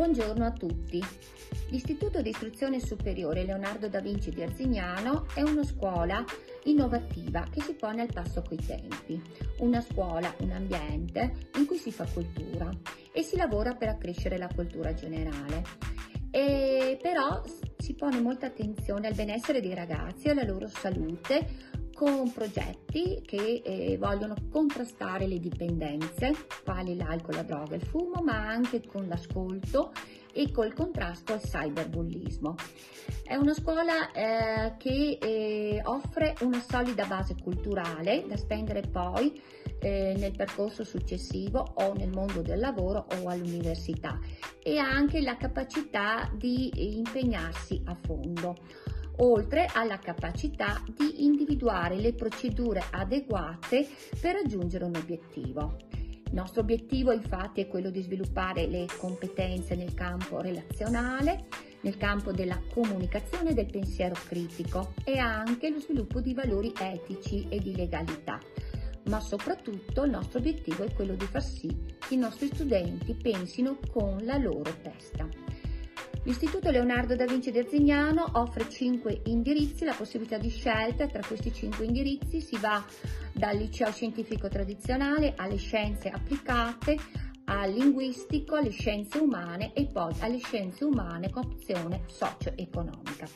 Buongiorno a tutti. L'Istituto di Istruzione Superiore Leonardo da Vinci di Arzignano è una scuola innovativa che si pone al passo coi tempi. Una scuola, un ambiente in cui si fa cultura e si lavora per accrescere la cultura generale. Però si pone molta attenzione al benessere dei ragazzi e alla loro salute con progetti che vogliono contrastare le dipendenze, quali l'alcol, la droga e il fumo, ma anche con l'ascolto e col contrasto al cyberbullismo. È una scuola che offre una solida base culturale da spendere poi nel percorso successivo o nel mondo del lavoro o all'università, e ha anche la capacità di impegnarsi a fondo, oltre alla capacità di individuare le procedure adeguate per raggiungere un obiettivo. Il nostro obiettivo infatti è quello di sviluppare le competenze nel campo relazionale, nel campo della comunicazione e del pensiero critico, e anche lo sviluppo di valori etici e di legalità. Ma soprattutto il nostro obiettivo è quello di far sì che i nostri studenti pensino con la loro testa. L'Istituto Leonardo da Vinci di Arzignano offre 5 indirizzi, la possibilità di scelta. Tra questi 5 indirizzi si va dal liceo scientifico tradizionale alle scienze applicate, al linguistico, alle scienze umane e poi alle scienze umane con opzione socio-economica.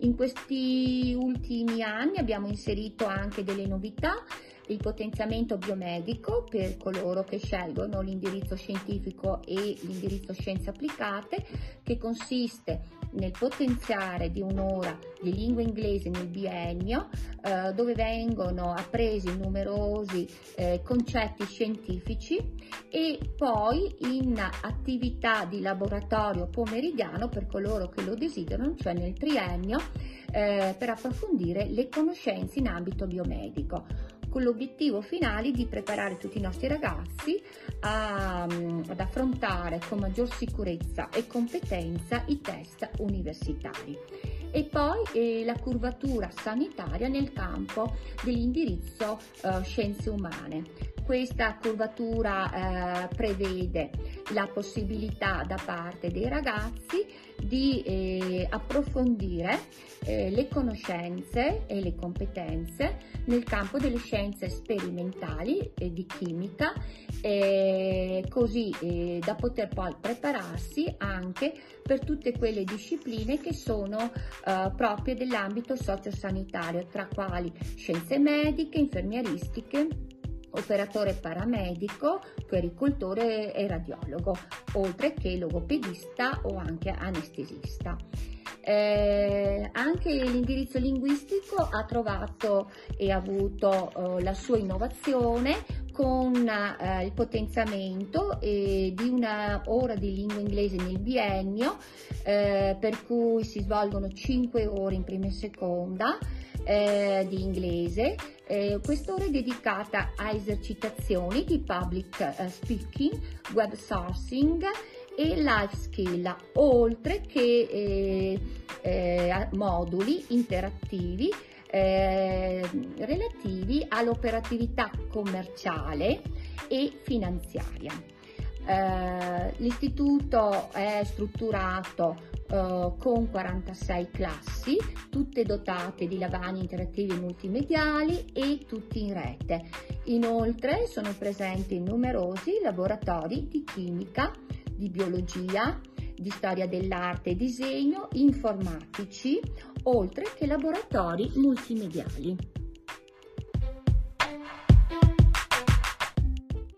In questi ultimi anni abbiamo inserito anche delle novità: il potenziamento biomedico per coloro che scelgono l'indirizzo scientifico e l'indirizzo scienze applicate, che consiste nel potenziare di un'ora di lingua inglese nel biennio, dove vengono appresi numerosi concetti scientifici, e poi in attività di laboratorio pomeridiano per coloro che lo desiderano, cioè nel triennio, per approfondire le conoscenze in ambito biomedico, con l'obiettivo finale di preparare tutti i nostri ragazzi ad affrontare con maggior sicurezza e competenza i test universitari. E poi la curvatura sanitaria nel campo dell'indirizzo scienze umane. Questa curvatura prevede la possibilità da parte dei ragazzi di approfondire le conoscenze e le competenze nel campo delle scienze sperimentali e di chimica, così da poter poi prepararsi anche per tutte quelle discipline che sono proprie dell'ambito sociosanitario, tra quali scienze mediche, infermieristiche, operatore paramedico, puericultore e radiologo, oltre che logopedista o anche anestesista. Anche l'indirizzo linguistico ha trovato e ha avuto la sua innovazione, con il potenziamento di una ora di lingua inglese nel biennio, per cui si svolgono 5 ore in prima e seconda di inglese. Quest'ora è dedicata a esercitazioni di public speaking, web sourcing e life skill, oltre che moduli interattivi relativi all'operatività commerciale e finanziaria. L'istituto è strutturato con 46 classi, tutte dotate di lavagni interattivi multimediali e tutti in rete. Inoltre sono presenti numerosi laboratori di chimica, di biologia, di storia dell'arte e disegno, informatici, oltre che laboratori multimediali.